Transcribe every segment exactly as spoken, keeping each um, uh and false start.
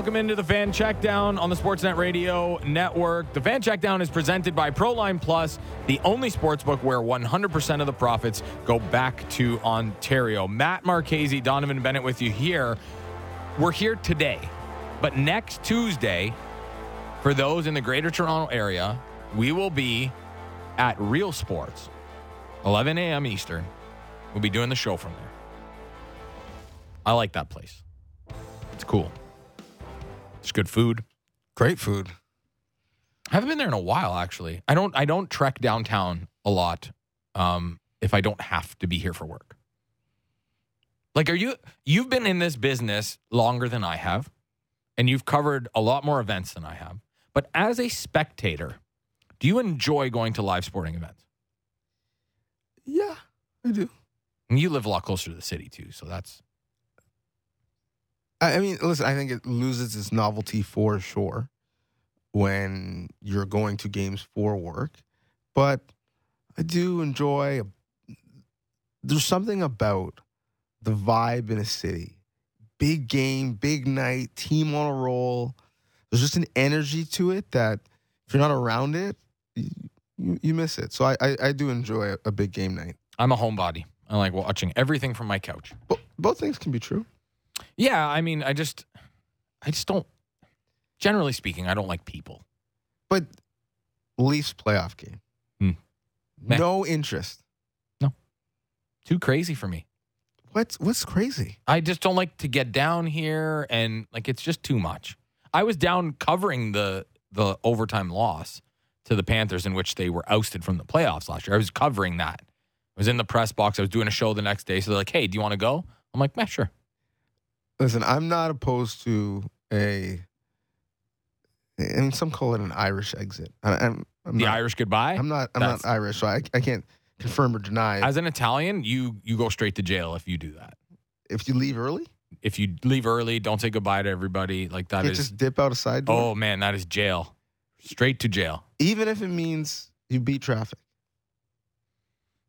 Welcome into the Fan Checkdown on the Sportsnet Radio Network. The Fan Checkdown is presented by ProLine Plus, the only sportsbook where one hundred percent of the profits go back to Ontario. Matt Marchese, Donovan Bennett with you here. We're here today, but next Tuesday, for those in the Greater Toronto Area, we will be at Real Sports, eleven a.m. Eastern. We'll be doing the show from there. I like that place. It's cool. It's good food. Great food. I haven't been there in a while, actually. I don't I don't trek downtown a lot um, if I don't have to be here for work. Like, are you, you've been in this business longer than I have, and you've covered a lot more events than I have. But as a spectator, do you enjoy going to live sporting events? Yeah, I do. And you live a lot closer to the city, too, so that's... I mean, listen, I think it loses its novelty for sure when you're going to games for work. But I do enjoy... There's something about the vibe in a city. Big game, big night, team on a roll. There's just an energy to it that if you're not around it, you, you miss it. So I, I, I do enjoy a, a big game night. I'm a homebody. I like watching everything from my couch. But both things can be true. Yeah, I mean, I just, I just don't, generally speaking, I don't like people. But Leafs playoff game. Mm. No interest. No. Too crazy for me. What's, what's crazy? I just don't like to get down here, and, like, it's just too much. I was down covering the, the overtime loss to the Panthers in which they were ousted from the playoffs last year. I was covering that. I was in the press box. I was doing a show the next day. So they're like, hey, do you want to go? I'm like, yeah, sure. Listen, I'm not opposed to a, and some call it an Irish exit. I, I'm, I'm the not, Irish goodbye? I'm not I'm That's, not Irish, so I, I can't confirm or deny it. As an Italian, you you go straight to jail if you do that. If you leave early? If you leave early, don't say goodbye to everybody. Like that you is, just dip out a side door? Oh, man, that is jail. Straight to jail. Even if it means you beat traffic.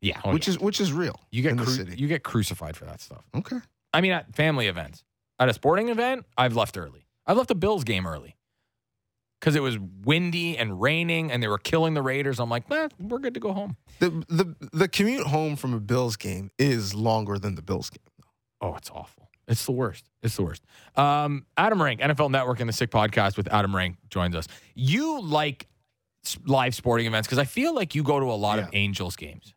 Yeah. Oh, which yeah. is which is real you get in cru- the city. You get crucified for that stuff. Okay. I mean, at family events. At a sporting event, I've left early. I left a Bills game early because it was windy and raining, and they were killing the Raiders. I'm like, eh, we're good to go home. The, the the commute home from a Bills game is longer than the Bills game. Oh, it's awful. It's the worst. It's the worst. Um, Adam Rank, N F L Network, and the Sick Podcast with Adam Rank joins us. You like live sporting events because I feel like you go to a lot yeah. of Angels games.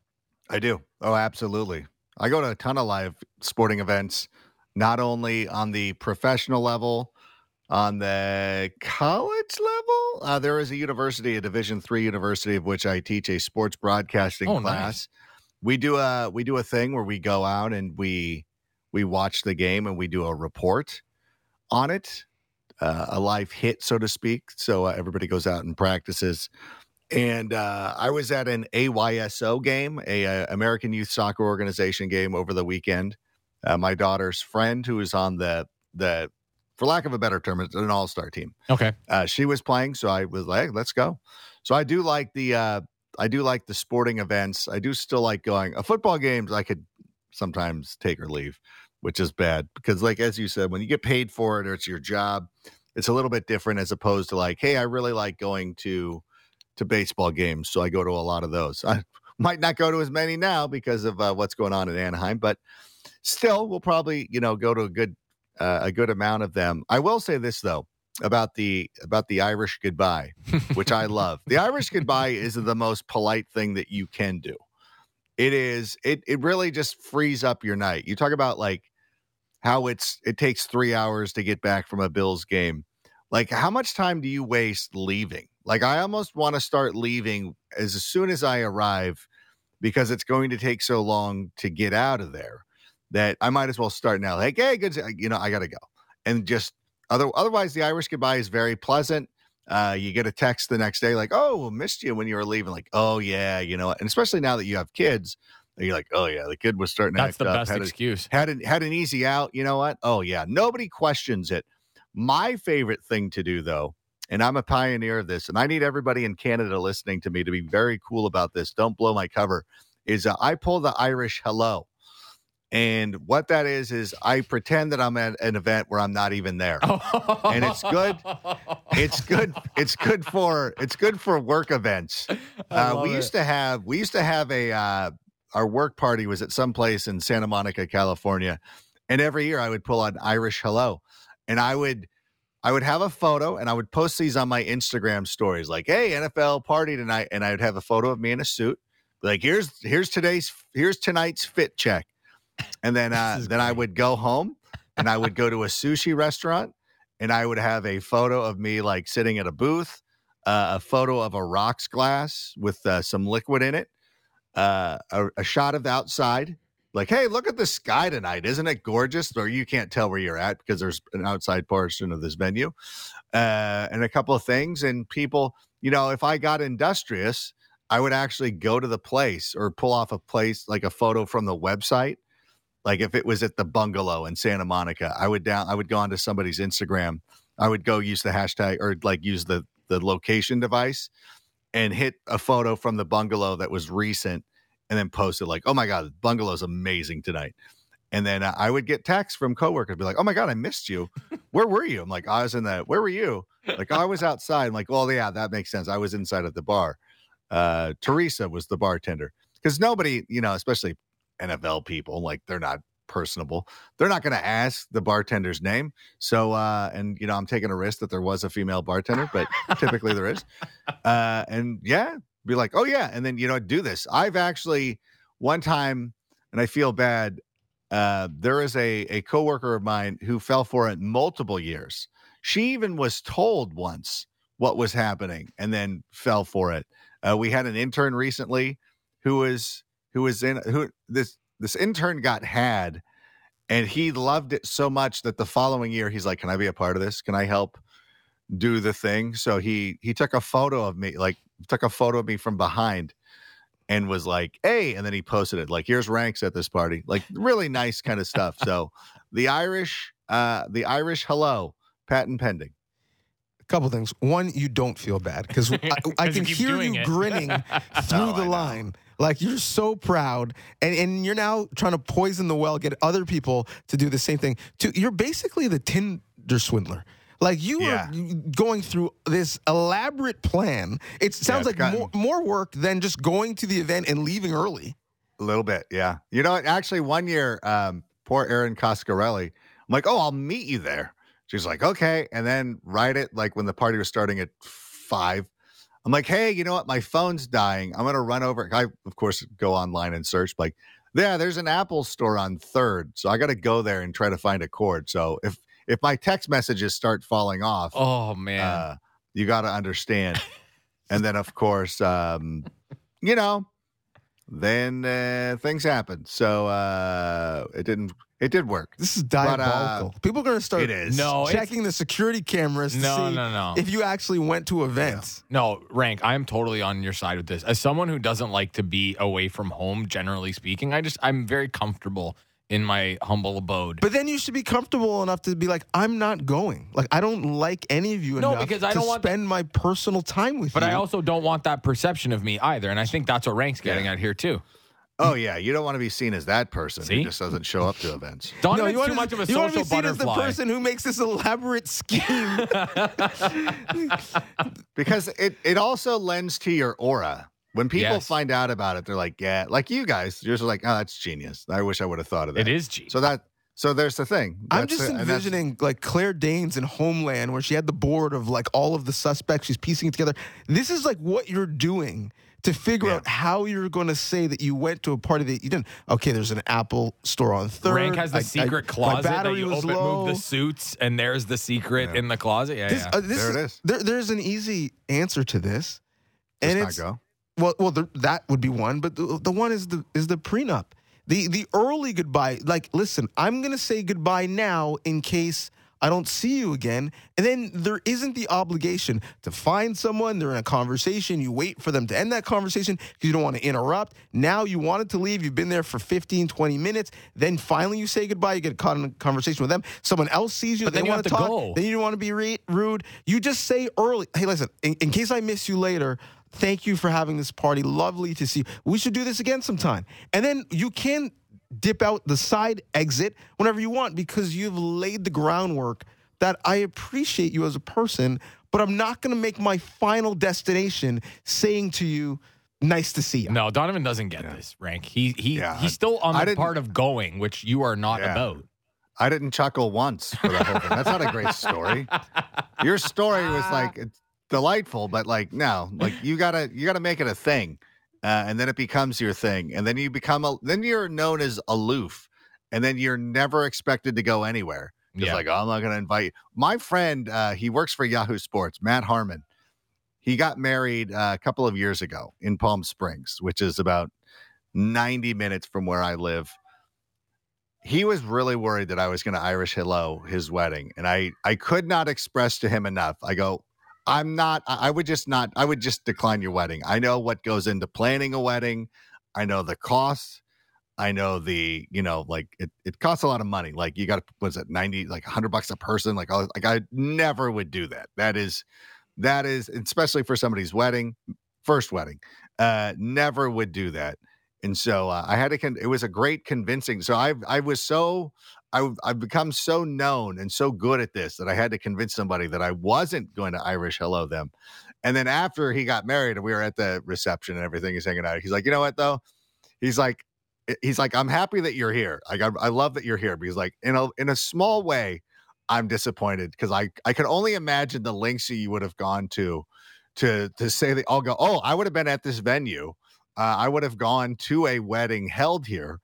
I do. Oh, absolutely. I go to a ton of live sporting events, not only on the professional level, on the college level. Uh, there is a university, a Division three university, of which I teach a sports broadcasting oh, class. Nice. We do a we do a thing where we go out and we we watch the game and we do a report on it, uh, a live hit, so to speak. So uh, everybody goes out and practices. And uh, I was at an A Y S O game, a, a American Youth Soccer Organization game over the weekend. Uh, my daughter's friend, who is on the the, for lack of a better term, it's an all-star team. Okay, uh, she was playing, so I was like, "Let's go." So I do like the uh, I do like the sporting events. I do still like going. Uh, football games I could sometimes take or leave, which is bad because, like as you said, when you get paid for it or it's your job, it's a little bit different as opposed to like, "Hey, I really like going to." to baseball games, so I go to a lot of those. I might not go to as many now because of uh, what's going on in Anaheim, but still, we'll probably, you know, go to a good uh, a good amount of them. I will say this though about the about the Irish goodbye, which I love. The Irish goodbye is the most polite thing that you can do. It is. It it really just frees up your night. You talk about like how it's it takes three hours to get back from a Bills game. Like, how much time do you waste leaving? Like, I almost want to start leaving as, as soon as I arrive because it's going to take so long to get out of there that I might as well start now. Like, hey, good, you know, I got to go. And just other, otherwise, the Irish goodbye is very pleasant. Uh, you get a text the next day like, oh, missed you when you were leaving. Like, oh, yeah, you know, and especially now that you have kids, you're like, oh, yeah, the kid was starting to act up. That's the best excuse. Had an, had an easy out. You know what? Oh, yeah. Nobody questions it. My favorite thing to do, though, and I'm a pioneer of this, and I need everybody in Canada listening to me to be very cool about this. Don't blow my cover. Is uh, I pull the Irish hello. And what that is, is I pretend that I'm at an event where I'm not even there. Oh. And it's good. It's good. It's good for, it's good for work events. Uh, we it. used to have, we used to have a, uh, our work party was at some place in Santa Monica, California. And every year I would pull an Irish hello, and I would, I would have a photo, and I would post these on my Instagram stories. Like, hey, N F L party tonight. And I would have a photo of me in a suit. Like, here's, here's today's, here's tonight's fit check. And then uh, then great. I would go home, and I would go to a sushi restaurant, and I would have a photo of me like sitting at a booth, uh, a photo of a rocks glass with uh, some liquid in it, uh, a, a shot of the outside. Like, hey, look at the sky tonight. Isn't it gorgeous? Or you can't tell where you're at because there's an outside portion of this venue, uh, and a couple of things. And people, you know, if I got industrious, I would actually go to the place or pull off a place, like a photo from the website. Like if it was at the bungalow in Santa Monica, I would down, I would go onto somebody's Instagram. I would go use the hashtag or like use the, the location device and hit a photo from the bungalow that was recent and then post it like, oh my God, the bungalow's amazing tonight. And then uh, I would get texts from coworkers be like, oh my God, I missed you. Where were you? I'm like, I was in the, where were you? Like, oh, I was outside. I'm like, well, yeah, that makes sense. I was inside at the bar. Uh, Teresa was the bartender because nobody, you know, especially N F L people, like they're not personable. They're not going to ask the bartender's name. So, uh, and you know, I'm taking a risk that there was a female bartender, but typically there is. Uh, and yeah, be like, oh yeah. And then, you know, do this. I've actually one time, and I feel bad. Uh, there is a, a coworker of mine who fell for it multiple years. She even was told once what was happening and then fell for it. Uh, we had an intern recently who was, who was in who this, this intern got had, and he loved it so much that the following year he's like, can I be a part of this? Can I help do the thing? So he, he took a photo of me, like took a photo of me from behind and was like, hey, and then he posted it like, here's Ranks at this party, like really nice kind of stuff. So the Irish, uh, the Irish hello, patent pending. Couple things. One, you don't feel bad because I, I can you hear you it. grinning through oh, the line. Like you're so proud, and, and you're now trying to poison the well, get other people to do the same thing. Two, you're basically the Tinder swindler. Like you yeah. are going through this elaborate plan. It sounds yeah, like gotten, more, more work than just going to the event and leaving early. A little bit, yeah. You know, actually, one year, um, poor Erin Coscarelli. I'm like, oh, I'll meet you there. She's like, okay. And then right at like when the party was starting at five, I'm like, hey, you know what? My phone's dying. I'm going to run over. I, of course, go online and search. Like, yeah, there's an Apple store on third. So I got to go there and try to find a cord. So if if my text messages start falling off, oh, man, uh, you got to understand. And then, of course, um, you know, then uh, things happen. So uh, it didn't. It did work. This is diabolical. But, uh, people are going to start no, checking the security cameras no, to see no, no. if you actually went to events. Yeah. No, Rank, I am totally on your side with this. As someone who doesn't like to be away from home, generally speaking, I just, I'm very comfortable in my humble abode. But then you should be comfortable enough to be like, I'm not going. Like, I don't like any of you no, enough because I to don't want spend that. my personal time with but you. But I also don't want that perception of me either. And I think that's what Rank's getting yeah. at here, too. Oh, yeah. You don't want to be seen as that person See? who just doesn't show up to events. Don't no, you want too to, much of a social butterfly. You want to be seen butterfly. as the person who makes this elaborate scheme. Because it, it also lends to your aura. When people yes. find out about it, they're like, yeah. Like you guys, you're just like, oh, that's genius. I wish I would have thought of that. It is genius. So that... So there's the thing. That's I'm just it, envisioning like Claire Danes in Homeland where she had the board of like all of the suspects. She's piecing it together. This is like what you're doing to figure yeah. out how you're going to say that you went to a party that you didn't. Okay, there's an Apple store on third. Rank has the I, secret I, closet that you open, low. move the suits, and there's the secret yeah. in the closet. Yeah, this, yeah. Uh, this there is, it is. There, there's an easy answer to this. Just and not it's, go. Well, well, the, that would be one, but the, the one is the is the prenup. The the early goodbye, like, listen, I'm going to say goodbye now in case I don't see you again. And then there isn't the obligation to find someone. They're in a conversation. You wait for them to end that conversation because you don't want to interrupt. Now you wanted to leave. You've been there for fifteen, twenty minutes. Then finally you say goodbye. You get caught in a conversation with them. Someone else sees you. But they then you want to talk. Go. Then you don't want to be re- rude. You just say early, hey, listen, in, in case I miss you later, thank you for having this party. Lovely to see you. We should do this again sometime. And then you can dip out the side exit whenever you want, because you've laid the groundwork that I appreciate you as a person, but I'm not going to make my final destination saying to you, nice to see you. No, Donovan doesn't get yeah. this, Rank. He he yeah, He's still on I the part of going, which you are not yeah. about. I didn't chuckle once for the whole thing. That's not a great story. Your story was like it's delightful, but like no, like you gotta you gotta make it a thing, uh, and then it becomes your thing, and then you become a then you're known as aloof, and then you're never expected to go anywhere. It's yeah. like, oh, I'm not gonna invite you. My friend, uh, he works for Yahoo Sports, Matt Harmon. He got married uh, a couple of years ago in Palm Springs, which is about ninety minutes from where I live. He was really worried that I was going to Irish hello his wedding. And I, I could not express to him enough. I go, I'm not, I would just not, I would just decline your wedding. I know what goes into planning a wedding. I know the costs. I know the, you know, like it, it costs a lot of money. Like you got, was it ninety, like a hundred bucks a person? Like, I was, like I never would do that. That is, that is, especially for somebody's wedding, first wedding, uh, never would do that. And so uh, I had to, con- it was a great convincing. So I I was so, I, I've become so known and so good at this that I had to convince somebody that I wasn't going to Irish hello them. And then after he got married and we were at the reception and everything, he's hanging out. He's like, you know what though? He's like, he's like, I'm happy that you're here. Like, I, I love that you're here. But he's like, in a, in a small way, I'm disappointed because I, I could only imagine the lengths that you would have gone to, to, to say that I'll go, oh, I would have been at this venue. Uh, I would have gone to a wedding held here.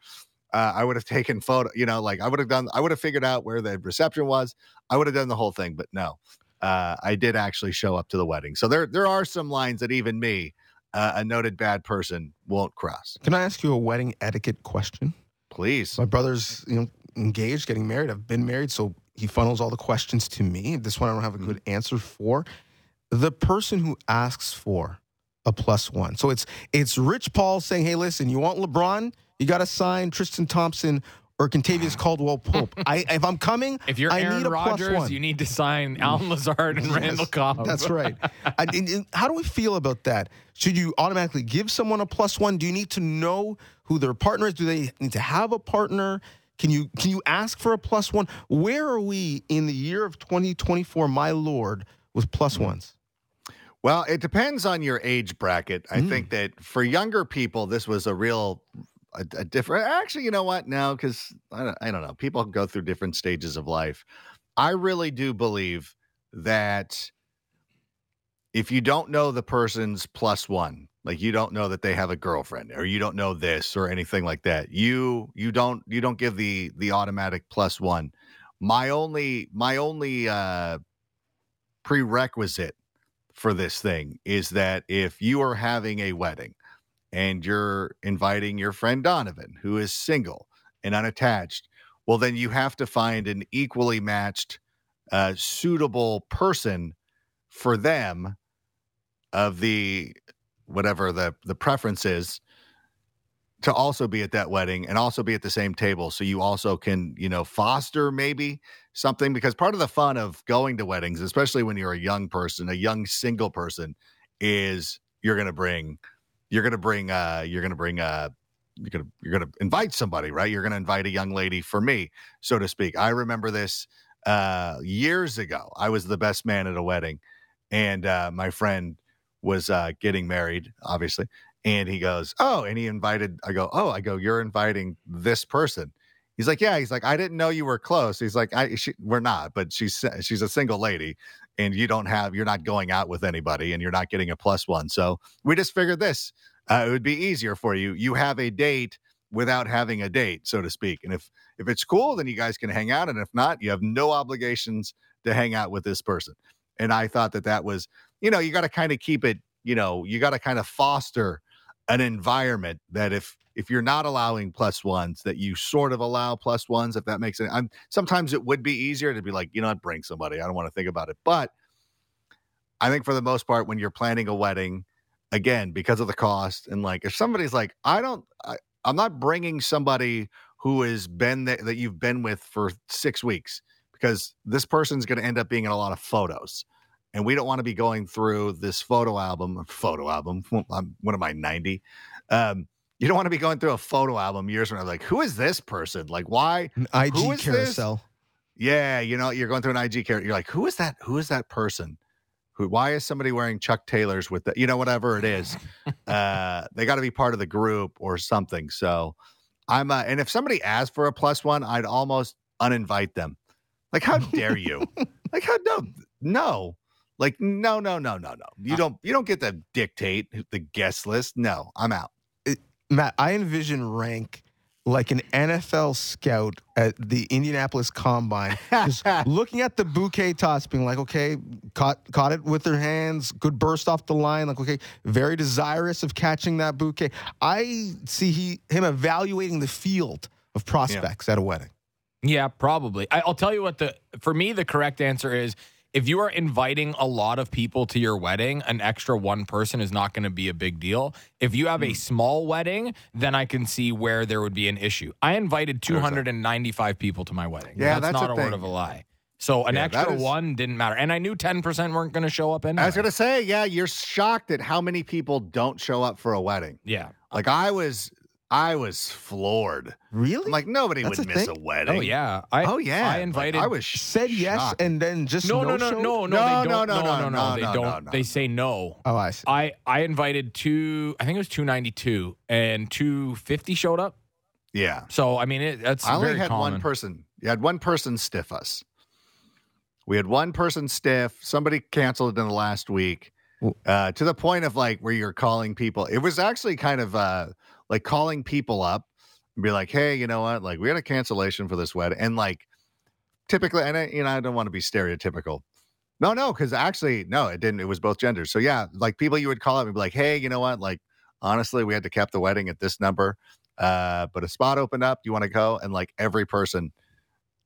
Uh, I would have taken photo, you know, like I would have done, I would have figured out where the reception was. I would have done the whole thing, but no, uh, I did actually show up to the wedding. So there, there are some lines that even me, uh, a noted bad person, won't cross. Can I ask you a wedding etiquette question? Please. My brother's, you know, engaged, getting married. I've been married. So he funnels all the questions to me. This one I don't have a good answer for. The person who asks for a plus one. So it's it's Rich Paul saying, hey, listen, you want LeBron? You got to sign Tristan Thompson or Kentavious Caldwell-Pope. I, if I'm coming, if you're I Aaron need a Rodgers, plus one. You need to sign Allen Lazard and yes, Randall Cobb. That's right. I, and how do we feel about that? Should you automatically give someone a plus one? Do you need to know who their partner is? Do they need to have a partner? Can you can you ask for a plus one? Where are we in the year of twenty twenty-four, my lord, with plus ones? Well, it depends on your age bracket. I mm. think that for younger people, this was a real, a, a different, actually, you know what? No, because I don't, I don't know. People go through different stages of life. I really do believe that if you don't know the person's plus one, like you don't know that they have a girlfriend or you don't know this or anything like that, you, you don't, you don't give the, the automatic plus one. My only, my only uh, prerequisite for this thing is that if you are having a wedding and you're inviting your friend Donovan, who is single and unattached, well, then you have to find an equally matched, uh, suitable person for them of the, whatever the, the preference is, to also be at that wedding and also be at the same table. So you also can, you know, foster maybe something, because part of the fun of going to weddings, especially when you're a young person, a young single person, is you're going to bring, you're going to bring, uh, you're going to bring, uh, you're going to, you're going to invite somebody, right? You're going to invite a young lady for me, so to speak. I remember this, uh, years ago, I was the best man at a wedding and, uh, my friend was, uh, getting married, obviously. And he goes, oh, and he invited, I go, oh, I go, you're inviting this person. He's like, yeah. He's like, I didn't know you were close. He's like, I, she, we're not, but she's she's a single lady, and you don't have, you're not going out with anybody, and you're not getting a plus one. So we just figured this, uh, it would be easier for you. You have a date without having a date, so to speak. And if if it's cool, then you guys can hang out, and if not, you have no obligations to hang out with this person. And I thought that that was, you know, you got to kind of keep it, you know, you got to kind of foster an environment that if if you're not allowing plus ones, that you sort of allow plus ones, if that makes sense. I'm, sometimes it would be easier to be like, you know, I'd bring somebody. I don't want to think about it. But I think for the most part, when you're planning a wedding, again, because of the cost, and like if somebody's like, I don't, I, I'm not bringing somebody who has been th- that you've been with for six weeks because this person's going to end up being in a lot of photos. And we don't want to be going through this photo album, photo album. I'm, what am I, ninety? Um, You don't want to be going through a photo album years from now, like, who is this person? Like, why? An I G carousel. This? Yeah, you know, you're going through an I G carousel. You're like, who is that? Who is that person? Who? Why is somebody wearing Chuck Taylors with that? You know, whatever it is, uh, they got to be part of the group or something. So, I'm. Uh, and if somebody asked for a plus one, I'd almost uninvite them. Like, how dare you? Like, how no, no. Like, no, no, no, no, no. You don't. You don't get to dictate the guest list. No, I'm out. Matt, I envision Rank like an N F L scout at the Indianapolis Combine, just looking at the bouquet toss, being like, okay, caught caught it with their hands, good burst off the line, like, okay, very desirous of catching that bouquet. I see he him evaluating the field of prospects yeah. at a wedding. Yeah, probably. I, I'll tell you what, the for me, the correct answer is, if you are inviting a lot of people to your wedding, an extra one person is not going to be a big deal. If you have a small wedding, then I can see where there would be an issue. I invited two hundred ninety-five people to my wedding. Yeah, that's, that's not a thing. Word of a lie. So an yeah, extra is, one didn't matter. And I knew ten percent weren't going to show up anyway. I was going to say, yeah, you're shocked at how many people don't show up for a wedding. Yeah. Like I was... I was floored. Really? I'm like, nobody That's would a miss thing? A wedding. Oh, yeah. I, oh, yeah. I invited. Like, I was said yes shocked. And then just no, no, no, no, no, no, no, no, no, no, no. They don't. They say no. Oh, I see. I, I invited two, I think it was two ninety-two, and two fifty showed up. Yeah. So, I mean, it, that's I only very had common. One person. You had one person stiff us. We had one person stiff. Somebody canceled in the last week uh, to the point of like where you're calling people. It was actually kind of... Uh, Like calling people up and be like, hey, you know what? Like we had a cancellation for this wedding. And like typically, and I, you know, I don't want to be stereotypical. No, no. Cause actually, no, it didn't. It was both genders. So yeah, like people you would call up and be like, hey, you know what? Like, honestly, we had to cap the wedding at this number, uh, but a spot opened up. Do you want to go? And like every person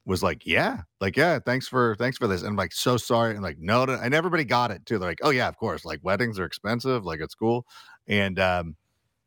was like, yeah, like, yeah, thanks for, thanks for this. And I'm like, so sorry. And like, no, no, and everybody got it too. They're like, oh yeah, of course. Like weddings are expensive. Like it's cool. And, um,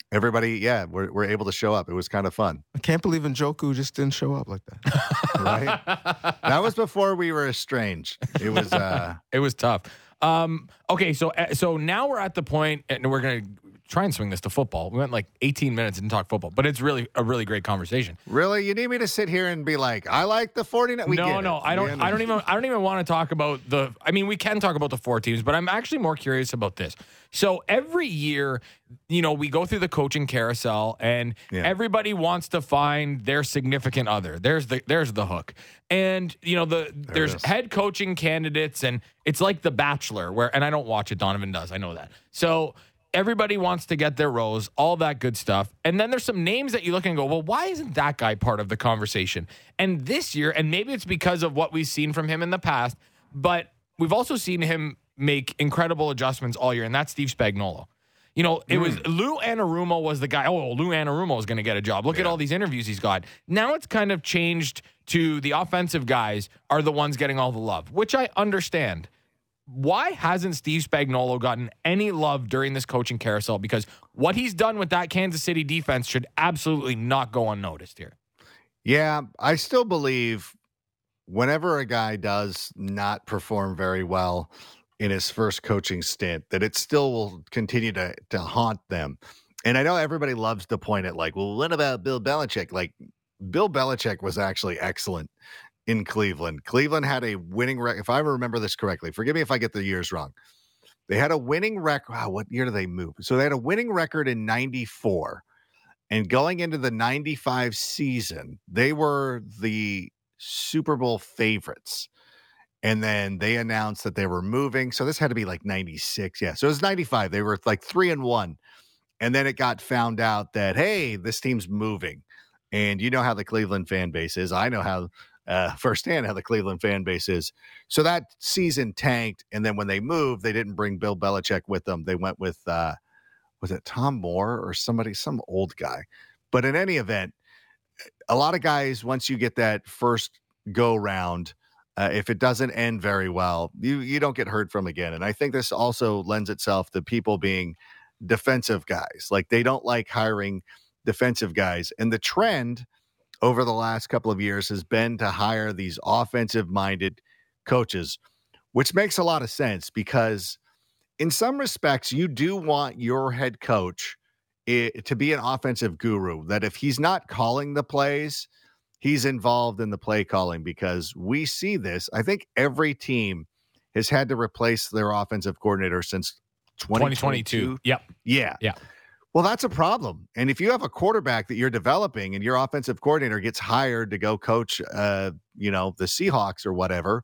everybody, yeah, we're we're able to show up. It was kind of fun. I can't believe Njoku just didn't show up like that. Right? That was before we were estranged. It was uh, it was tough. Um, okay, so so now we're at the point, and we're gonna try and swing this to football. We went like eighteen minutes and talk football, but it's really a really great conversation. Really, you need me to sit here and be like, I like the forty-nine. We no, no, it. I don't. Man. I don't even. I don't even want to talk about the. I mean, we can talk about the four teams, but I'm actually more curious about this. So every year, you know, we go through the coaching carousel and yeah. everybody wants to find their significant other. There's the there's the hook. And, you know, the there there's head coaching candidates and it's like The Bachelor where and I don't watch it. Donovan does. I know that. So everybody wants to get their rose, all that good stuff. And then there's some names that you look and go, well, why isn't that guy part of the conversation? And this year, and maybe it's because of what we've seen from him in the past, but we've also seen him make incredible adjustments all year, and that's Steve Spagnuolo. You know, it mm. was Lou Anarumo was the guy. Oh, Lou Anarumo is going to get a job. Look yeah. at all these interviews he's got. Now it's kind of changed to the offensive guys are the ones getting all the love, which I understand. Why hasn't Steve Spagnuolo gotten any love during this coaching carousel? Because what he's done with that Kansas City defense should absolutely not go unnoticed here. Yeah, I still believe whenever a guy does not perform very well in his first coaching stint, that it still will continue to to haunt them. And I know everybody loves to point at like, well, what about Bill Belichick? Like, Bill Belichick was actually excellent in Cleveland. Cleveland had a winning record. If I remember this correctly, forgive me if I get the years wrong. They had a winning record. Wow, what year did they move? So they had a winning record in ninety-four. And going into the ninety-five season, they were the Super Bowl favorites. And then they announced that they were moving. So this had to be like ninety-six. Yeah. So it was ninety-five. They were like three and one. And then it got found out that, hey, this team's moving. And you know how the Cleveland fan base is. I know how uh, firsthand how the Cleveland fan base is. So that season tanked. And then when they moved, they didn't bring Bill Belichick with them. They went with, uh, was it Tom Moore or somebody, some old guy. But in any event, a lot of guys, once you get that first go round, Uh, if it doesn't end very well, you you don't get heard from again. And I think this also lends itself to people being defensive guys. Like, they don't like hiring defensive guys. And the trend over the last couple of years has been to hire these offensive-minded coaches, which makes a lot of sense because in some respects, you do want your head coach it, to be an offensive guru, that if he's not calling the plays, he's involved in the play calling, because we see this. I think every team has had to replace their offensive coordinator since twenty twenty-two. Yep. Yeah. Yeah. Well, that's a problem. And if you have a quarterback that you're developing and your offensive coordinator gets hired to go coach, uh, you know, the Seahawks or whatever,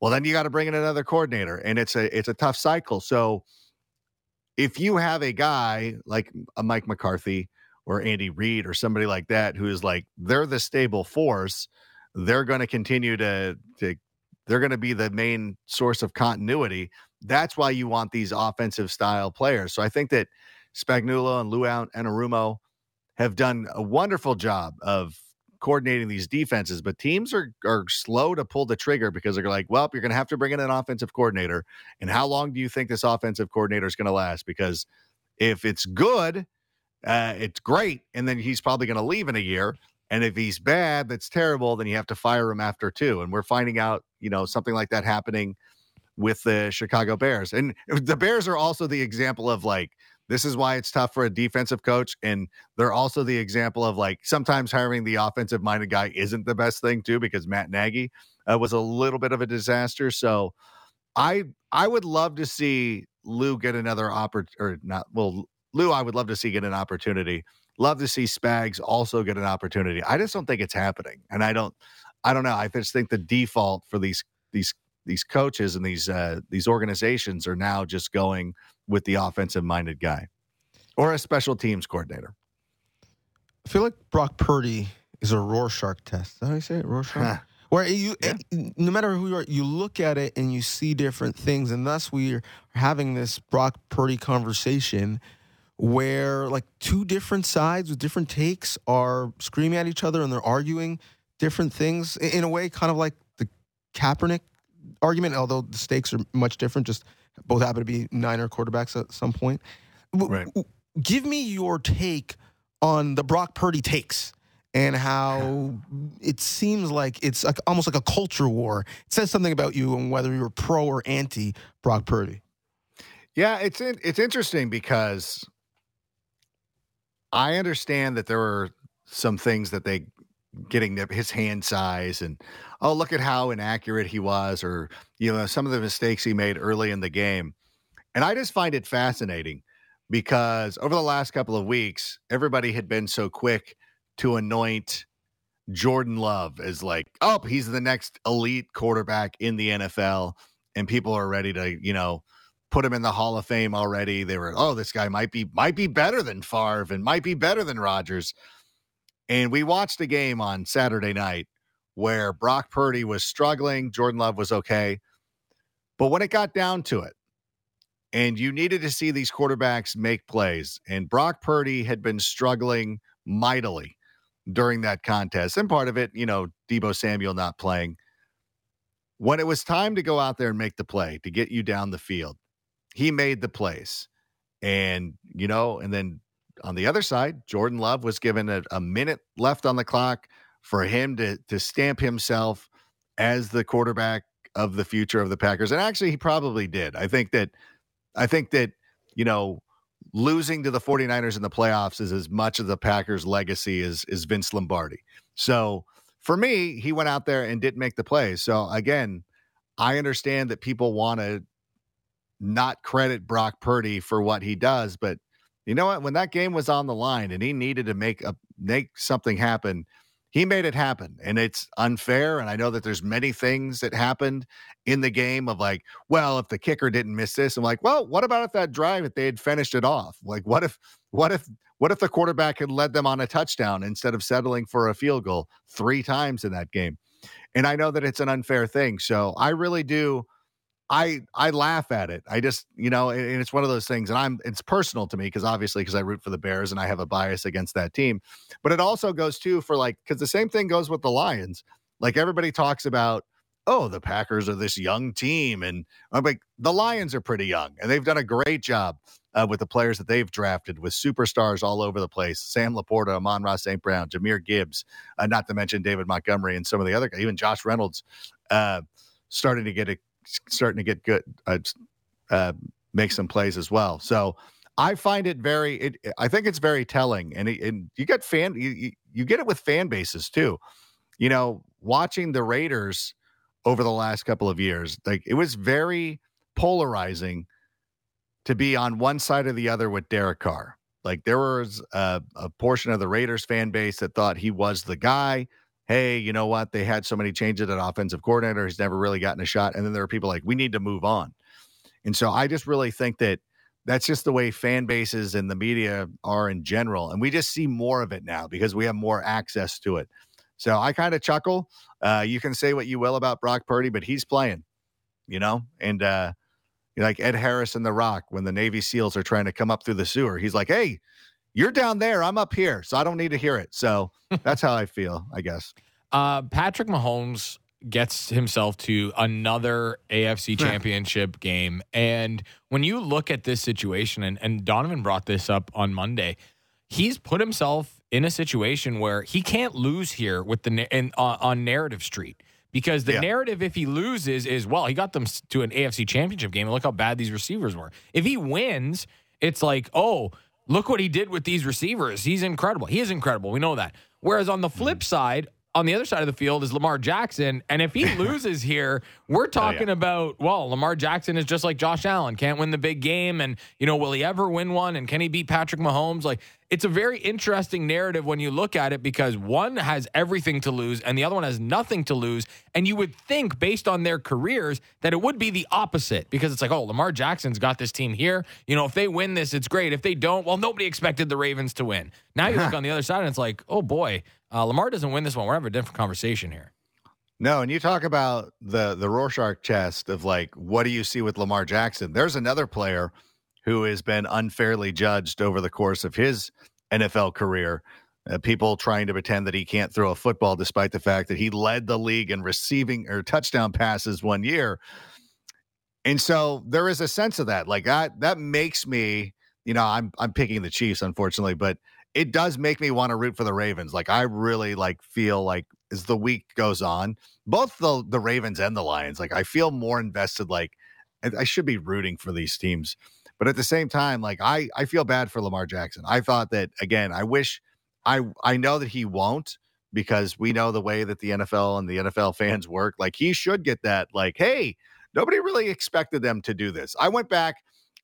well, then you got to bring in another coordinator, and it's a, it's a tough cycle. So if you have a guy like a Mike McCarthy or Andy Reid or somebody like that, who is like, they're the stable force, they're going to continue to, to, they're going to be the main source of continuity. That's why you want these offensive style players. So I think that Spagnuolo and Lou Anarumo have done a wonderful job of coordinating these defenses, but teams are, are slow to pull the trigger because they're like, well, you're going to have to bring in an offensive coordinator. And how long do you think this offensive coordinator is going to last? Because if it's good, uh, it's great. And then he's probably going to leave in a year. And if he's bad, that's terrible. Then you have to fire him after two. And we're finding out, you know, something like that happening with the Chicago Bears. And the Bears are also the example of like, this is why it's tough for a defensive coach. And they're also the example of like, sometimes hiring the offensive minded guy isn't the best thing too, because Matt Nagy uh, was a little bit of a disaster. So I, I would love to see Lou get another opportunity, or not. Well, Lou, I would love to see get an opportunity. Love to see Spags also get an opportunity. I just don't think it's happening. And I don't, I don't know. I just think the default for these, these, these coaches and these, uh, these organizations are now just going with the offensive minded guy or a special teams coordinator. I feel like Brock Purdy is a Rorschach test. Is that how you say it? Rorschach? Huh. Where you, yeah. it, no matter who you are, you look at it and you see different things. And thus we're having this Brock Purdy conversation where like two different sides with different takes are screaming at each other and they're arguing different things in a way, kind of like the Kaepernick argument, although the stakes are much different, just both happen to be Niner quarterbacks at some point. Right. Give me your take on the Brock Purdy takes and how it seems like it's like almost like a culture war. It says something about you and whether you're pro or anti Brock Purdy. Yeah, it's in, it's interesting because I understand that there were some things that they getting the, his hand size and, oh, look at how inaccurate he was, or, you know, some of the mistakes he made early in the game. And I just find it fascinating because over the last couple of weeks, everybody had been so quick to anoint Jordan Love as like, oh, he's the next elite quarterback in the N F L. And people are ready to, you know, put him in the Hall of Fame already. They were, oh, this guy might be, might be better than Favre and might be better than Rodgers. And we watched a game on Saturday night where Brock Purdy was struggling. Jordan Love was okay. But when it got down to it, and you needed to see these quarterbacks make plays, and Brock Purdy had been struggling mightily during that contest. And part of it, you know, Deebo Samuel not playing. When it was time to go out there and make the play to get you down the field, he made the plays. And, you know, and then on the other side, Jordan Love was given a, a minute left on the clock for him to to stamp himself as the quarterback of the future of the Packers. And actually, he probably did. I think that, I think that, you know, losing to the 49ers in the playoffs is as much of the Packers' legacy as, as Vince Lombardi. So for me, he went out there and didn't make the play. So again, I understand that people want to not credit Brock Purdy for what he does, but you know what? When that game was on the line and he needed to make a make something happen, he made it happen. And it's unfair. And I know that there's many things that happened in the game of like, well, if the kicker didn't miss this, I'm like, well, what about if that drive, if they had finished it off? Like, what if, what if, what if the quarterback had led them on a touchdown instead of settling for a field goal three times in that game? And I know that it's an unfair thing. So I really do. I, I laugh at it. I just, you know, and, and it's one of those things, and I'm, it's personal to me because obviously, because I root for the Bears and I have a bias against that team, but it also goes too for like, because the same thing goes with the Lions. Like everybody talks about, oh, the Packers are this young team. And I'm like, the Lions are pretty young and they've done a great job uh, with the players that they've drafted with superstars all over the place. Sam Laporta, Amon-Ra Saint Brown, Jahmyr Gibbs, uh, not to mention David Montgomery and some of the other guys, even Josh Reynolds uh, starting to get a, starting to get good, uh, uh, make some plays as well. So I find it very, it, I think it's very telling. And, it, and you get fan, you, you get it with fan bases too. You know, watching the Raiders over the last couple of years, like it was very polarizing to be on one side or the other with Derek Carr. Like there was a, a portion of the Raiders fan base that thought he was the guy. Hey, you know what? They had so many changes at offensive coordinator. He's never really gotten a shot. And then there are people like, we need to move on. And so I just really think that that's just the way fan bases and the media are in general. And we just see more of it now because we have more access to it. So I kind of chuckle. Uh, you can say what you will about Brock Purdy, but he's playing, you know, and uh, like Ed Harris in The Rock, when the Navy SEALs are trying to come up through the sewer, he's like, hey, you're down there. I'm up here. So I don't need to hear it. So that's how I feel, I guess. Uh, Patrick Mahomes gets himself to another A F C championship game. And when you look at this situation, and, and Donovan brought this up on Monday, he's put himself in a situation where he can't lose here with the and, uh, on Narrative Street. Because the yeah. narrative, if he loses, is, well, he got them to an A F C championship game. And look how bad these receivers were. If he wins, it's like, oh, look what he did with these receivers. He's incredible. He is incredible. We know that. Whereas on the flip side, on the other side of the field is Lamar Jackson. And if he loses here, we're talking oh, yeah. about, well, Lamar Jackson is just like Josh Allen, can't win the big game. And, you know, will he ever win one? And can he beat Patrick Mahomes? Like, it's a very interesting narrative when you look at it, because one has everything to lose and the other one has nothing to lose. And you would think, based on their careers, that it would be the opposite, because it's like, oh, Lamar Jackson's got this team here. You know, if they win this, it's great. If they don't, well, nobody expected the Ravens to win. Now you look on the other side and it's like, oh, boy, uh, Lamar doesn't win this one. We're having a different conversation here. No, and you talk about the, the Rorschach test of, like, what do you see with Lamar Jackson? There's another player who has been unfairly judged over the course of his N F L career. Uh, people trying to pretend that he can't throw a football, despite the fact that he led the league in receiving or touchdown passes one year. And so there is a sense of that. Like, I, that makes me, you know, I'm I'm picking the Chiefs, unfortunately, but it does make me want to root for the Ravens. Like, I really, like, feel like as the week goes on, both the, the Ravens and the Lions, like, I feel more invested. Like, I should be rooting for these teams. But at the same time, like, I, I feel bad for Lamar Jackson. I thought that, again, I wish I I know that he won't, because we know the way that the N F L and the N F L fans work. Like, he should get that, like, hey, nobody really expected them to do this. I went back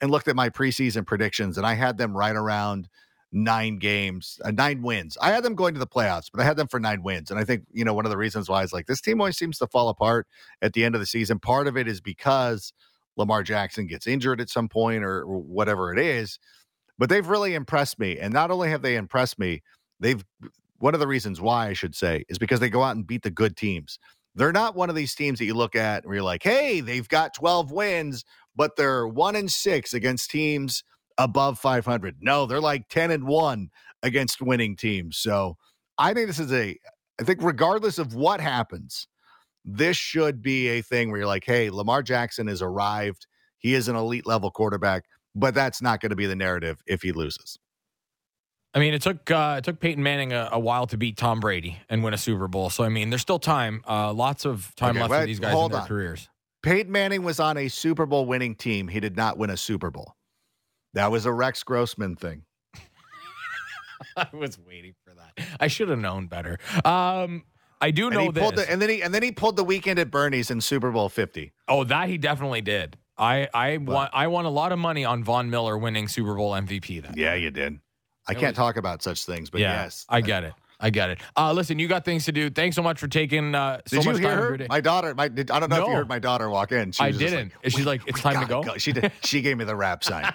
and looked at my preseason predictions, and I had them right around nine games, uh, nine wins. I had them going to the playoffs, but I had them for nine wins. And I think, you know, one of the reasons why is, like, this team always seems to fall apart at the end of the season. Part of it is because Lamar Jackson gets injured at some point, or, or whatever it is, but they've really impressed me. And not only have they impressed me, they've, one of the reasons why I should say is because they go out and beat the good teams. They're not one of these teams that you look at where you're like, hey, they've got twelve wins, but they're one and six against teams above five hundred. No, they're like ten and one against winning teams. So I think this is a, I think regardless of what happens, this should be a thing where you're like, hey, Lamar Jackson has arrived. He is an elite level quarterback, but that's not going to be the narrative if he loses. I mean, it took uh, it took Peyton Manning a, a while to beat Tom Brady and win a Super Bowl. So, I mean, there's still time, uh, lots of time okay, left well, for these guys in their on. careers. Peyton Manning was on a Super Bowl winning team. He did not win a Super Bowl. That was a Rex Grossman thing. I was waiting for that. I should have known better. Um I do know this. The, and then he and then he pulled the Weekend at Bernie's in Super Bowl fifty. Oh, that he definitely did. I I but, want I won a lot of money on Von Miller winning Super Bowl M V P. Then yeah, you did. I it can't was, talk about such things, but yeah, yes, I get it. I get it. Uh, listen, you got things to do. Thanks so much for taking uh, so much time. Did you hear her? My daughter. My, did, I don't know no. if you heard my daughter walk in. She I didn't. Like, She's like, it's time to go. go. She did, she gave me the rap sign.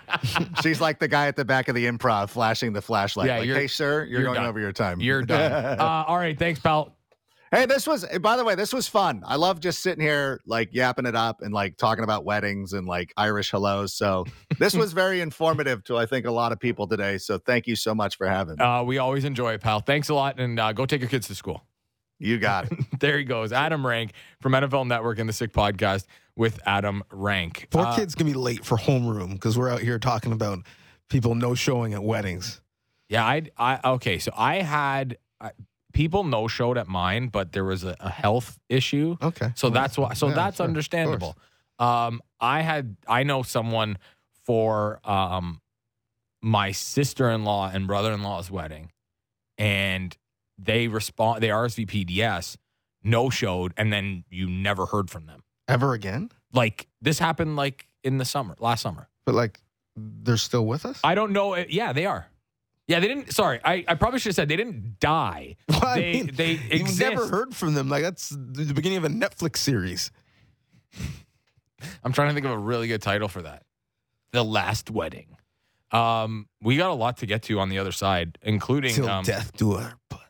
She's like the guy at the back of the improv flashing the flashlight. Yeah, like, hey, sir, you're, you're going done. over your time. You're done. uh, all right. Thanks, pal. Hey, this was, by the way, this was fun. I love just sitting here, like, yapping it up and, like, talking about weddings and, like, Irish hellos. So this was very informative to, I think, a lot of people today. So thank you so much for having me. Uh, we always enjoy it, pal. Thanks a lot, and uh, go take your kids to school. You got it. There he goes. Adam Rank from N F L Network and the Sick Podcast with Adam Rank. Poor uh, kids can be late for homeroom because we're out here talking about people no-showing at weddings. Yeah, I, I okay, so I had... I, People no-showed at mine, but there was a, a health issue. Okay. So that's why. So yeah, that's sure. understandable. Um, I had, I know someone for um, my sister-in-law and brother-in-law's wedding, and they respond. They R S V P'd yes, no showed, and then you never heard from them ever again. Like this happened like in the summer, last summer. But like, they're still with us? I don't know. Yeah, they are. Yeah, they didn't. Sorry, I, I probably should have said they didn't die. Well, I they mean, they exist. You've never heard from them. Like that's the beginning of a Netflix series. I'm trying to think of a really good title for that. The Last Wedding. Um, we got a lot to get to on the other side, including till um, death do our part.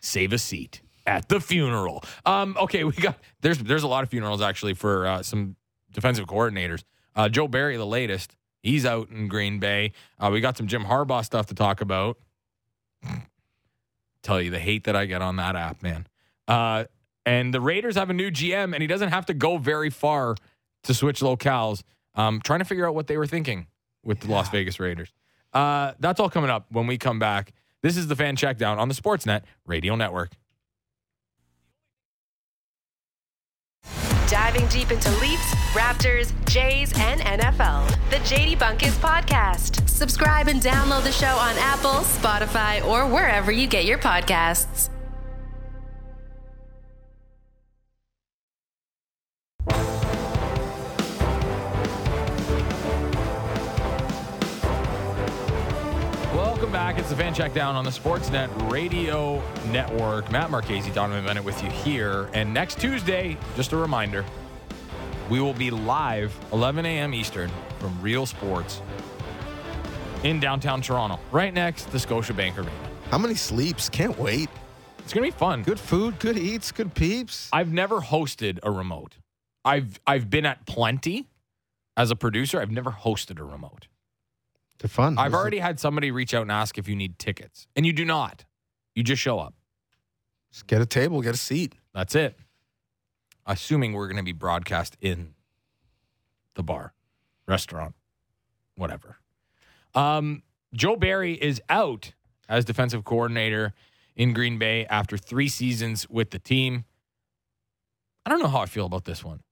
Save a seat at the funeral. Um, okay, we got there's there's a lot of funerals actually for uh, some defensive coordinators. Uh, Joe Barry, the latest, he's out in Green Bay. Uh, we got some Jim Harbaugh stuff to talk about. Tell you the hate that I get on that app, man. Uh, and the Raiders have a new G M, and he doesn't have to go very far to switch locales. Um, trying to figure out what they were thinking with the yeah. Las Vegas Raiders. Uh, that's all coming up when we come back. This is the Fan Checkdown on the Sportsnet Radio Network. Diving deep into Leafs, Raptors, Jays, and N F L. The J D Bunkus Podcast. Subscribe and download the show on Apple, Spotify, or wherever you get your podcasts. Welcome back. It's the Fan Checkdown on the Sportsnet Radio Network. Matt Marchese, Donovan Bennett with you here. And next Tuesday, just a reminder, we will be live eleven a.m. Eastern from Real Sports in downtown Toronto, right next to Scotiabank Arena. How many sleeps? Can't wait. It's going to be fun. Good food, good eats, good peeps. I've never hosted a remote. I've I've been at plenty as a producer. I've never hosted a remote. They're fun. I've already had somebody reach out and ask if you need tickets. And you do not. You just show up. Just get a table, get a seat. That's it. Assuming we're going to be broadcast in the bar, restaurant, whatever. Um, Joe Barry is out as defensive coordinator in Green Bay after three seasons with the team. I don't know how I feel about this one.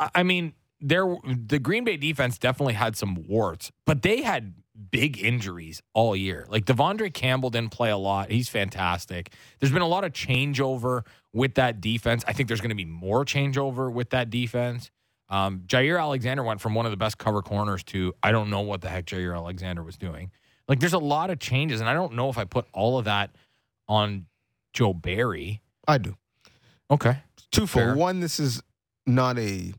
I, I mean... There, the Green Bay defense definitely had some warts, but they had big injuries all year. Like Devondre Campbell didn't play a lot. He's fantastic. There's been a lot of changeover with that defense. I think there's going to be more changeover with that defense. Um, Jair Alexander went from one of the best cover corners to I don't know what the heck Jair Alexander was doing. Like there's a lot of changes, and I don't know if I put all of that on Joe Barry. I do. Okay. Twofold. One, this is not a...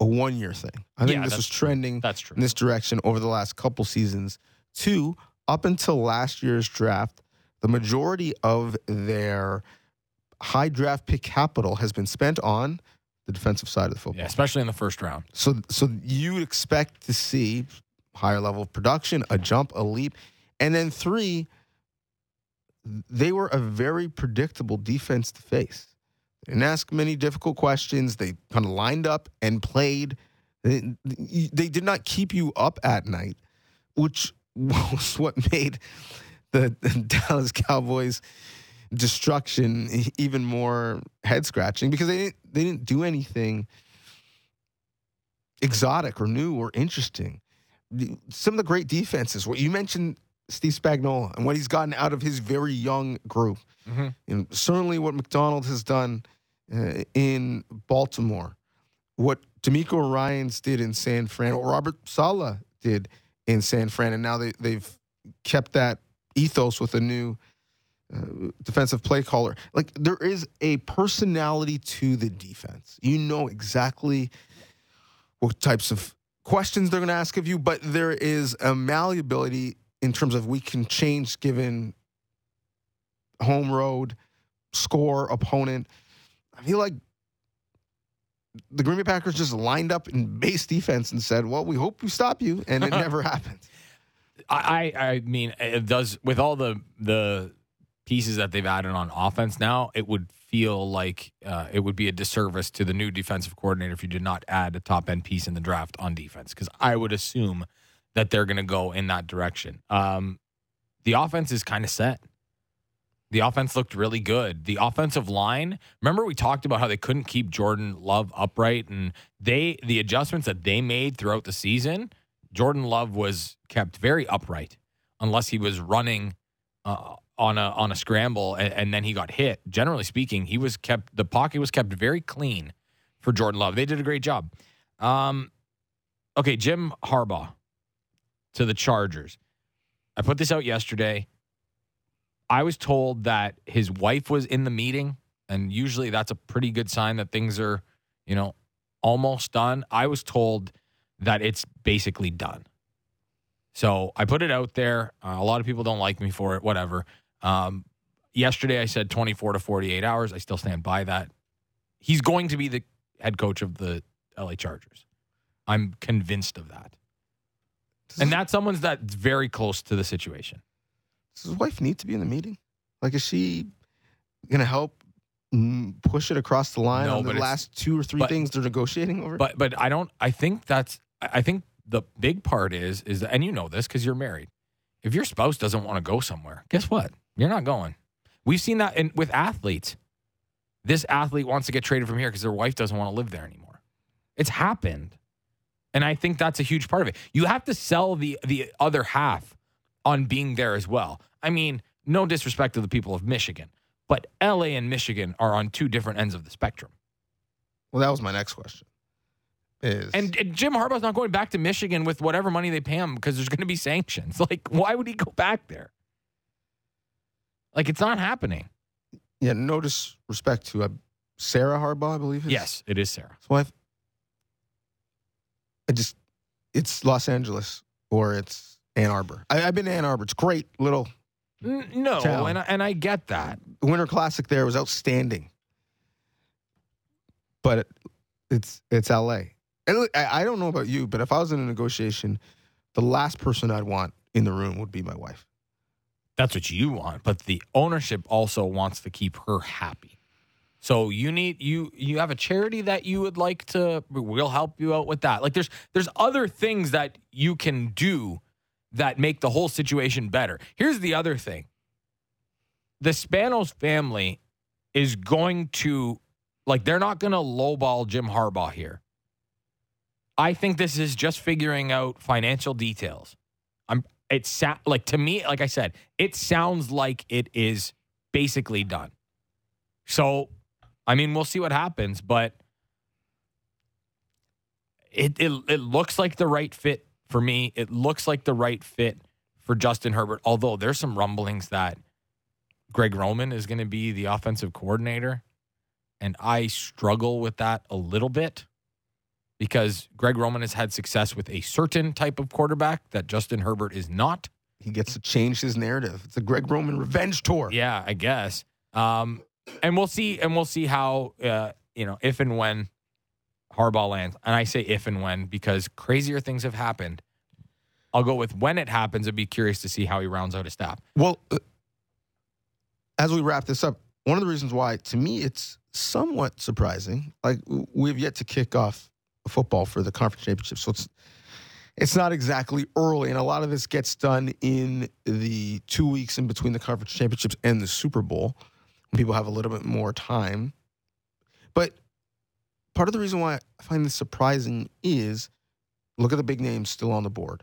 a one-year thing. I think yeah, this was trending that's true. in this direction over the last couple seasons. Two, up until last year's draft, the majority of their high draft pick capital has been spent on the defensive side of the football. Yeah, especially in the first round. So so you expect to see higher level of production, a jump, a leap. And then three, they were a very predictable defense to face. And ask many difficult questions. They kind of lined up and played. They, they did not keep you up at night, which was what made the Dallas Cowboys' destruction even more head-scratching because they didn't, they didn't do anything exotic or new or interesting. Some of the great defenses, what you mentioned... Steve Spagnuolo and what he's gotten out of his very young group. Mm-hmm. And certainly what McDonald has done uh, in Baltimore, what D'Amico Ryans did in San Fran, what Robert Saleh did in San Fran, and now they, they've kept that ethos with a new uh, defensive play caller. Like, there is a personality to the defense. You know exactly what types of questions they're going to ask of you, but there is a malleability in terms of we can change given home, road, score, opponent. I feel like the Green Bay Packers just lined up in base defense and said, well, we hope we stop you, and it never happened. I, I mean, it does, with all the the pieces that they've added on offense now, it would feel like uh, it would be a disservice to the new defensive coordinator if you did not add a top-end piece in the draft on defense, because I would assume that they're going to go in that direction. Um, the offense is kind of set. The offense looked really good. The offensive line, remember we talked about how they couldn't keep Jordan Love upright, and they the adjustments that they made throughout the season, Jordan Love was kept very upright unless he was running uh, on a on a scramble and, and then he got hit. Generally speaking, he was kept the pocket was kept very clean for Jordan Love. They did a great job. Um, okay, Jim Harbaugh to the Chargers. I put this out yesterday. I was told that his wife was in the meeting, and usually that's a pretty good sign that things are, you know, almost done. I was told that it's basically done. So I put it out there. Uh, a lot of people don't like me for it, whatever. Um, yesterday I said twenty-four to forty-eight hours. I still stand by that. He's going to be the head coach of the L A Chargers. I'm convinced of that. And that's someone that's very close to the situation. Does his wife need to be in the meeting? Like, is she going to help push it across the line no, on the last two or three but, things they're negotiating over? But but I don't. I think that's. I think the big part is is and you know this because you're married. If your spouse doesn't want to go somewhere, guess what? You're not going. We've seen that in, with athletes. This athlete wants to get traded from here because their wife doesn't want to live there anymore. It's happened, and I think that's a huge part of it. You have to sell the the other half on being there as well. I mean, no disrespect to the people of Michigan, but L A and Michigan are on two different ends of the spectrum. Well, that was my next question. Is and, and Jim Harbaugh's not going back to Michigan with whatever money they pay him because there's going to be sanctions. Like, why would he go back there? Like, it's not happening. Yeah, no disrespect to uh, Sarah Harbaugh, I believe it is. Yes, it is Sarah. His wife. I just, it's Los Angeles or it's Ann Arbor. I, I've been to Ann Arbor. It's great little No, town. and I, and I get that. The Winter Classic there was outstanding, but it, it's it's L A. And look, I, I don't know about you, but if I was in a negotiation, the last person I'd want in the room would be my wife. That's what you want, but the ownership also wants to keep her happy. So you need you you have a charity that you would like to. We'll help you out with that. Like there's there's other things that you can do that make the whole situation better. Here's the other thing. The Spanos family is going to, like, they're not going to lowball Jim Harbaugh here. I think this is just figuring out financial details. I'm, it's like, to me, like I said, it sounds like it is basically done. So, I mean, we'll see what happens, but it it, it looks like the right fit. For me, it looks like the right fit for Justin Herbert, although there's some rumblings that Greg Roman is going to be the offensive coordinator, and I struggle with that a little bit because Greg Roman has had success with a certain type of quarterback that Justin Herbert is not. He gets to change his narrative. It's a Greg Roman revenge tour. Yeah, I guess. Um, and we'll see, and we'll see how, uh, you know, if and when Harbaugh lands. And I say if and when because crazier things have happened. I'll go with when it happens. I'd be curious to see how he rounds out his staff. Well, uh, as we wrap this up, one of the reasons why, to me, it's somewhat surprising. Like, we've yet to kick off football for the conference championship, so it's it's not exactly early, and a lot of this gets done in the two weeks in between the conference championships and the Super Bowl when people have a little bit more time. But part of the reason why I find this surprising is look at the big names still on the board.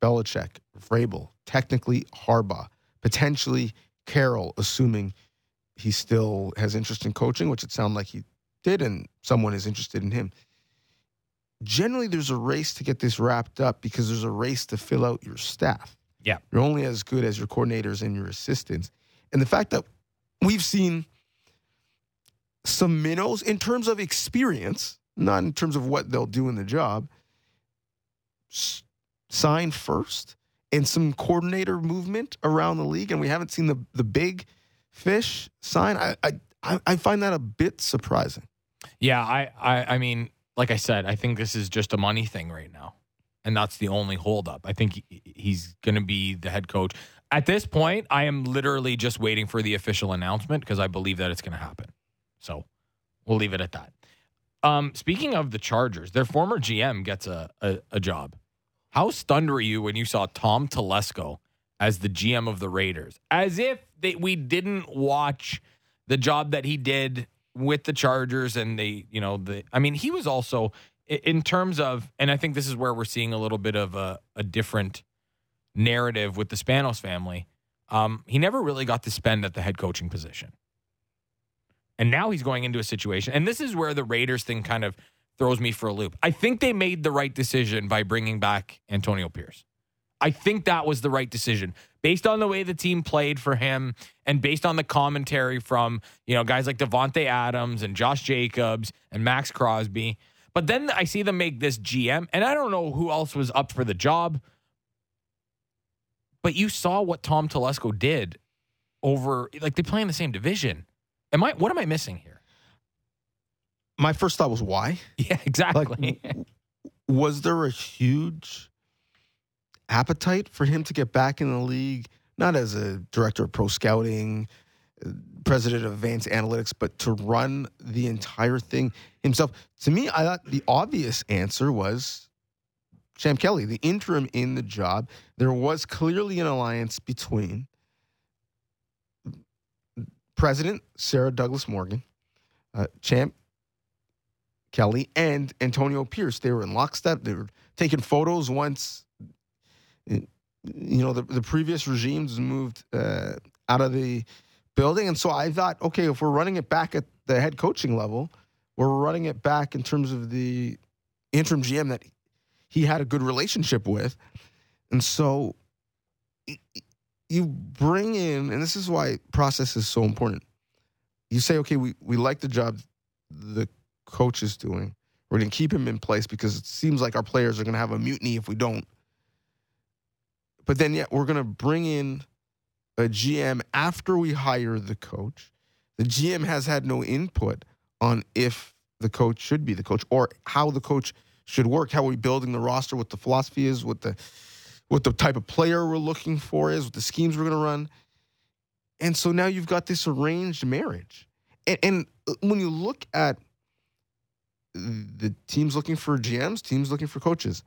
Belichick, Vrabel, technically Harbaugh, potentially Carroll, assuming he still has interest in coaching, which it sounded like he did, and someone is interested in him. Generally, there's a race to get this wrapped up because there's a race to fill out your staff. Yeah. You're only as good as your coordinators and your assistants. And the fact that we've seen some minnows in terms of experience, not in terms of what they'll do in the job, sign first, and some coordinator movement around the league, and we haven't seen the, the big fish sign. I, I I find that a bit surprising. Yeah, I, I I mean, like I said, I think this is just a money thing right now, and that's the only holdup. I think he, he's going to be the head coach. At this point, I am literally just waiting for the official announcement because I believe that it's going to happen. So we'll leave it at that. Um, speaking of the Chargers, their former G M gets a, a, a job. How stunned were you when you saw Tom Telesco as the G M of the Raiders? As if they, we didn't watch the job that he did with the Chargers and the, you know, the, I mean, he was also in terms of, and I think this is where we're seeing a little bit of a, a different narrative with the Spanos family. Um, he never really got to spend at the head coaching position. And now he's going into a situation. And this is where the Raiders thing kind of throws me for a loop. I think they made the right decision by bringing back Antonio Pierce. I think that was the right decision based on the way the team played for him and based on the commentary from, you know, guys like Devontae Adams and Josh Jacobs and Max Crosby. But then I see them make this G M, and I don't know who else was up for the job. But you saw what Tom Telesco did over, like, they play in the same division. Am I? What am I missing here? My first thought was why? Yeah, exactly. Like, w- was there a huge appetite for him to get back in the league, not as a director of pro scouting, president of advanced analytics, but to run the entire thing himself? To me, I thought the obvious answer was Sam Kelly, the interim in the job. There was clearly an alliance between President Sarah Douglas Morgan, uh, Champ Kelly, and Antonio Pierce. They were in lockstep. They were taking photos once, you know, the, the previous regimes moved uh, out of the building. And so I thought, okay, if we're running it back at the head coaching level, we're running it back in terms of the interim G M that he had a good relationship with. And so you bring in, and this is why process is so important. You say, okay, we, we like the job the coach is doing. We're going to keep him in place because it seems like our players are going to have a mutiny if we don't. But then, yet, yeah, we're going to bring in a G M after we hire the coach. The G M has had no input on if the coach should be the coach or how the coach should work, how we're building the roster, what the philosophy is, what the what the type of player we're looking for is, what the schemes we're going to run. And so now you've got this arranged marriage. And, and when you look at the teams looking for G Ms, teams looking for coaches,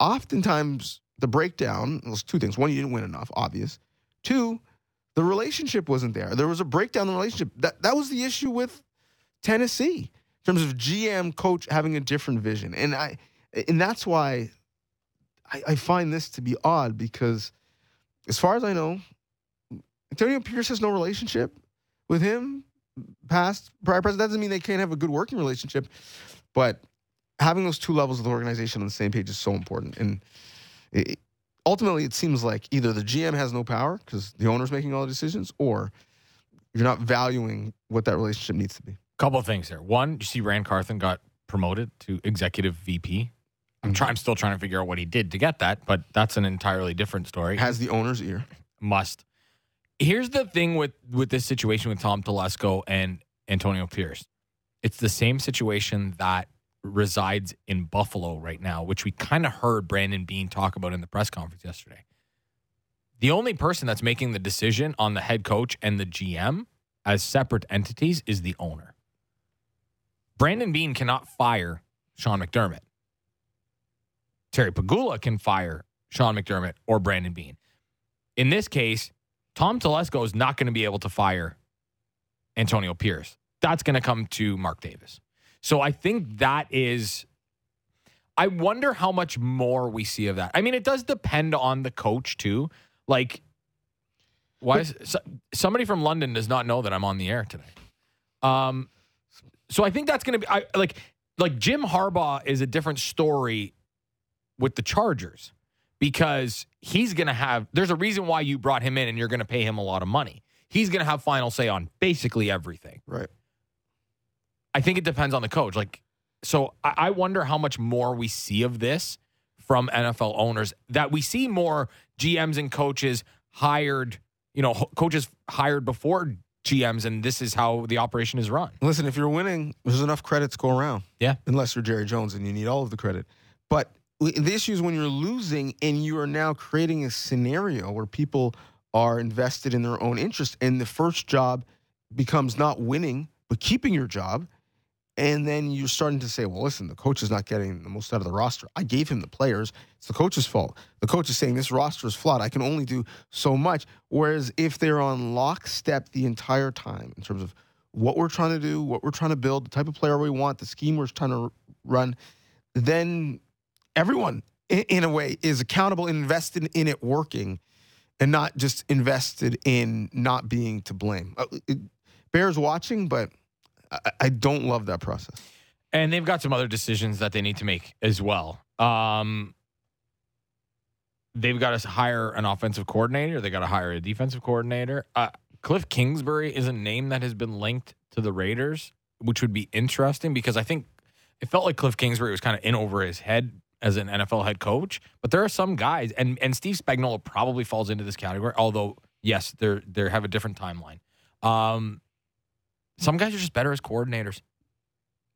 oftentimes the breakdown was two things. One, you didn't win enough, obvious. Two, the relationship wasn't there. There was a breakdown in the relationship. That that was the issue with Tennessee in terms of G M coach having a different vision. And I and that's why I, I find this to be odd because as far as I know, Antonio Pierce has no relationship with him, past, prior, present. That doesn't mean they can't have a good working relationship, but having those two levels of the organization on the same page is so important. And it, ultimately, it seems like either the G M has no power because the owner's making all the decisions, or you're not valuing what that relationship needs to be. Couple of things there. One, you see Rand Carthen got promoted to executive V P. I'm, try- I'm still trying to figure out what he did to get that, but that's an entirely different story. Has the owner's ear. Must. Here's the thing with, with this situation with Tom Telesco and Antonio Pierce. It's the same situation that resides in Buffalo right now, which we kind of heard Brandon Beane talk about in the press conference yesterday. The only person that's making the decision on the head coach and the G M as separate entities is the owner. Brandon Beane cannot fire Sean McDermott. Terry Pegula can fire Sean McDermott or Brandon Beane. In this case, Tom Telesco is not going to be able to fire Antonio Pierce. That's going to come to Mark Davis. So I think that is, I wonder how much more we see of that. I mean, it does depend on the coach too. Like, why is so, somebody from London does not know that I'm on the air today? Um, so I think that's going to be I, like, like Jim Harbaugh is a different story with the Chargers because he's going to have, there's a reason why you brought him in and you're going to pay him a lot of money. He's going to have final say on basically everything. Right. I think it depends on the coach. Like, so I wonder how much more we see of this from N F L owners, that we see more G Ms and coaches hired, you know, coaches hired before G Ms, and this is how the operation is run. Listen, if you're winning, there's enough credits go around. Yeah. Unless you're Jerry Jones and you need all of the credit. But the issue is when you're losing and you are now creating a scenario where people are invested in their own interest, and the first job becomes not winning, but keeping your job. And then you're starting to say, well, listen, the coach is not getting the most out of the roster. I gave him the players. It's the coach's fault. The coach is saying this roster is flawed. I can only do so much. Whereas if they're on lockstep the entire time in terms of what we're trying to do, what we're trying to build, the type of player we want, the scheme we're trying to run, then everyone, in, in a way, is accountable and invested in it working and not just invested in not being to blame. It bears watching, but I, I don't love that process. And they've got some other decisions that they need to make as well. Um, they've got to hire an offensive coordinator. They got to hire a defensive coordinator. Uh, Cliff Kingsbury is a name that has been linked to the Raiders, which would be interesting because I think it felt like Cliff Kingsbury was kind of in over his head as an N F L head coach. But there are some guys, and, and Steve Spagnuolo probably falls into this category, although, yes, they're, they have a different timeline. Um, some guys are just better as coordinators.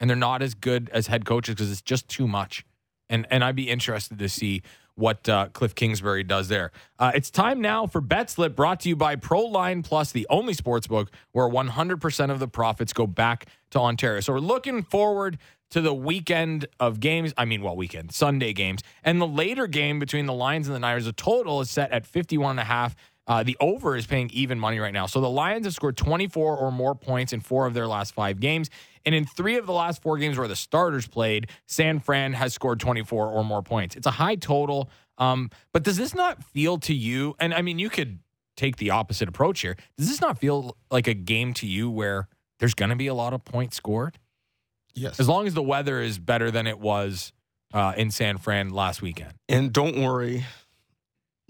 And they're not as good as head coaches because it's just too much. And and I'd be interested to see what uh, Cliff Kingsbury does there. Uh, it's time now for Bet Slip, brought to you by ProLine Plus, the only sportsbook where one hundred percent of the profits go back to Ontario. So we're looking forward to the weekend of games. I mean, well, weekend, Sunday games. And the later game between the Lions and the Niners, the total is set at fifty-one and a half. Uh, the over is paying even money right now. So the Lions have scored twenty-four or more points in four of their last five games. And in three of the last four games where the starters played, San Fran has scored twenty-four or more points. It's a high total. Um, but does this not feel to you, and I mean, you could take the opposite approach here. Does this not feel like a game to you where there's going to be a lot of points scored? Yes. As long as the weather is better than it was uh, in San Fran last weekend. And don't worry,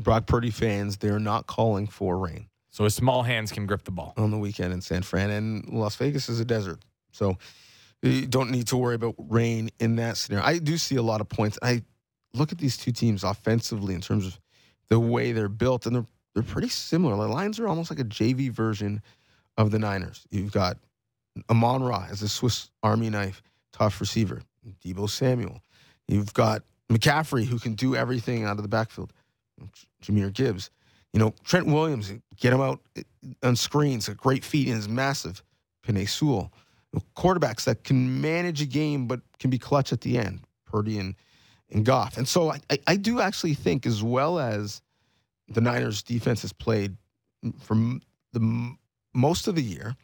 Brock Purdy fans, they're not calling for rain. So his small hands can grip the ball. On the weekend in San Fran, and Las Vegas is a desert. So you don't need to worry about rain in that scenario. I do see a lot of points. I look at these two teams offensively in terms of the way they're built, and they're they're pretty similar. The Lions are almost like a J V version of the Niners. You've got Amon-Ra as a Swiss Army knife, tough receiver. Deebo Samuel. You've got McCaffrey, who can do everything out of the backfield. Jahmyr Gibbs. You know, Trent Williams, get him out on screens. A great feat and is massive. Penei Sewell. Quarterbacks that can manage a game but can be clutch at the end, Purdy and, and Goff. And so I, I do actually think, as well as the Niners' defense has played for the most of the year,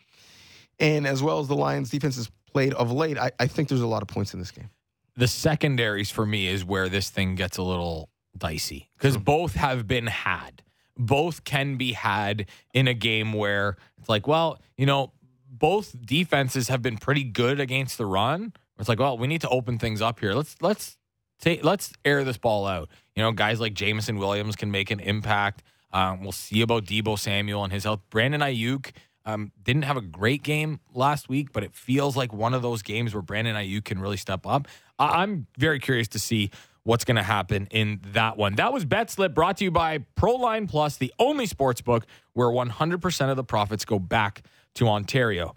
and as well as the Lions' defense has played of late, I, I think there's a lot of points in this game. The secondaries for me is where this thing gets a little dicey because both have been had. Both can be had in a game where it's like, well, you know, both defenses have been pretty good against the run. It's like, well, we need to open things up here. Let's let's take, let's air this ball out. You know, guys like Jameson Williams can make an impact. Um, we'll see about Deebo Samuel and his health. Brandon Ayuk um, didn't have a great game last week, but it feels like one of those games where Brandon Ayuk can really step up. I- I'm very curious to see what's going to happen in that one. That was Bet Slip, brought to you by ProLine Plus, the only sportsbook where one hundred percent of the profits go back to Ontario.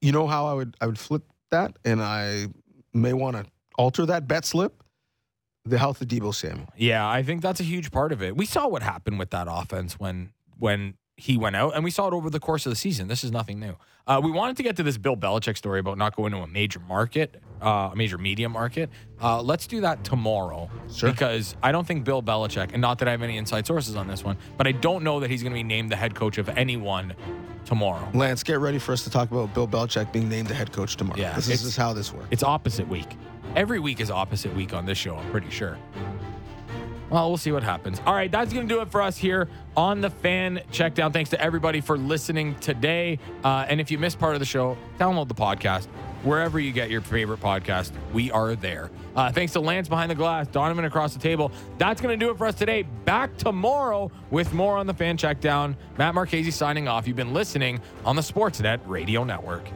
You know how I would I would flip that, and I may want to alter that bet slip? The health of Deebo Samuel. Yeah, I think that's a huge part of it. We saw what happened with that offense when when he went out, and we saw it over the course of the season. This is nothing new. Uh, we wanted to get to this Bill Belichick story about not going to a major market, uh, a major media market. Uh, let's do that tomorrow. Sure. Because I don't think Bill Belichick, and not that I have any inside sources on this one, but I don't know that he's going to be named the head coach of anyone tomorrow. Lance, get ready for us to talk about Bill Belichick being named the head coach tomorrow. Yeah, this, is, this is how this works. It's opposite week. Every week is opposite week on this show, I'm pretty sure. Well, we'll see what happens. All right, that's going to do it for us here on The Fan Checkdown. Thanks to everybody for listening today. Uh, and if you missed part of the show, download the podcast. Wherever you get your favorite podcast, we are there. Uh, thanks to Lance behind the glass, Donovan across the table. That's going to do it for us today. Back tomorrow with more on The Fan Checkdown. Matt Marchese signing off. You've been listening on the Sportsnet Radio Network.